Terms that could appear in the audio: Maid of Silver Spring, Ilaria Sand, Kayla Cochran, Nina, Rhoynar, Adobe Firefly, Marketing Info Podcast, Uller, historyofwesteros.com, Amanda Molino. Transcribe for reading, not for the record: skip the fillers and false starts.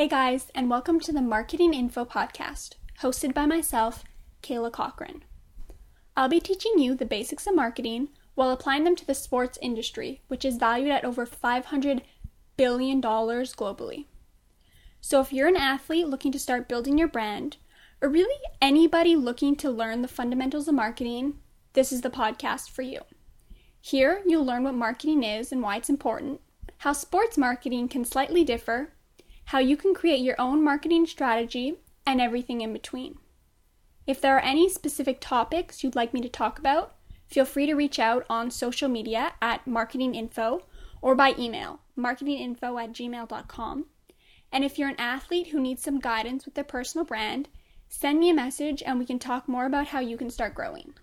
Hey guys, and welcome to the Marketing Info Podcast, hosted by myself, Kayla Cochran. I'll be teaching you the basics of marketing while applying them to the sports industry, which is valued at over $500 billion globally. So if you're an athlete looking to start building your brand, or really anybody looking to learn the fundamentals of marketing, this is the podcast for you. Here, you'll learn what marketing is and why it's important, how sports marketing can slightly differ, how you can create your own marketing strategy, and everything in between. If there are any specific topics you'd like me to talk about, feel free to reach out on social media at marketinginfo or by email, marketinginfo@gmail.com. And if you're an athlete who needs some guidance with their personal brand, send me a message and we can talk more about how you can start growing.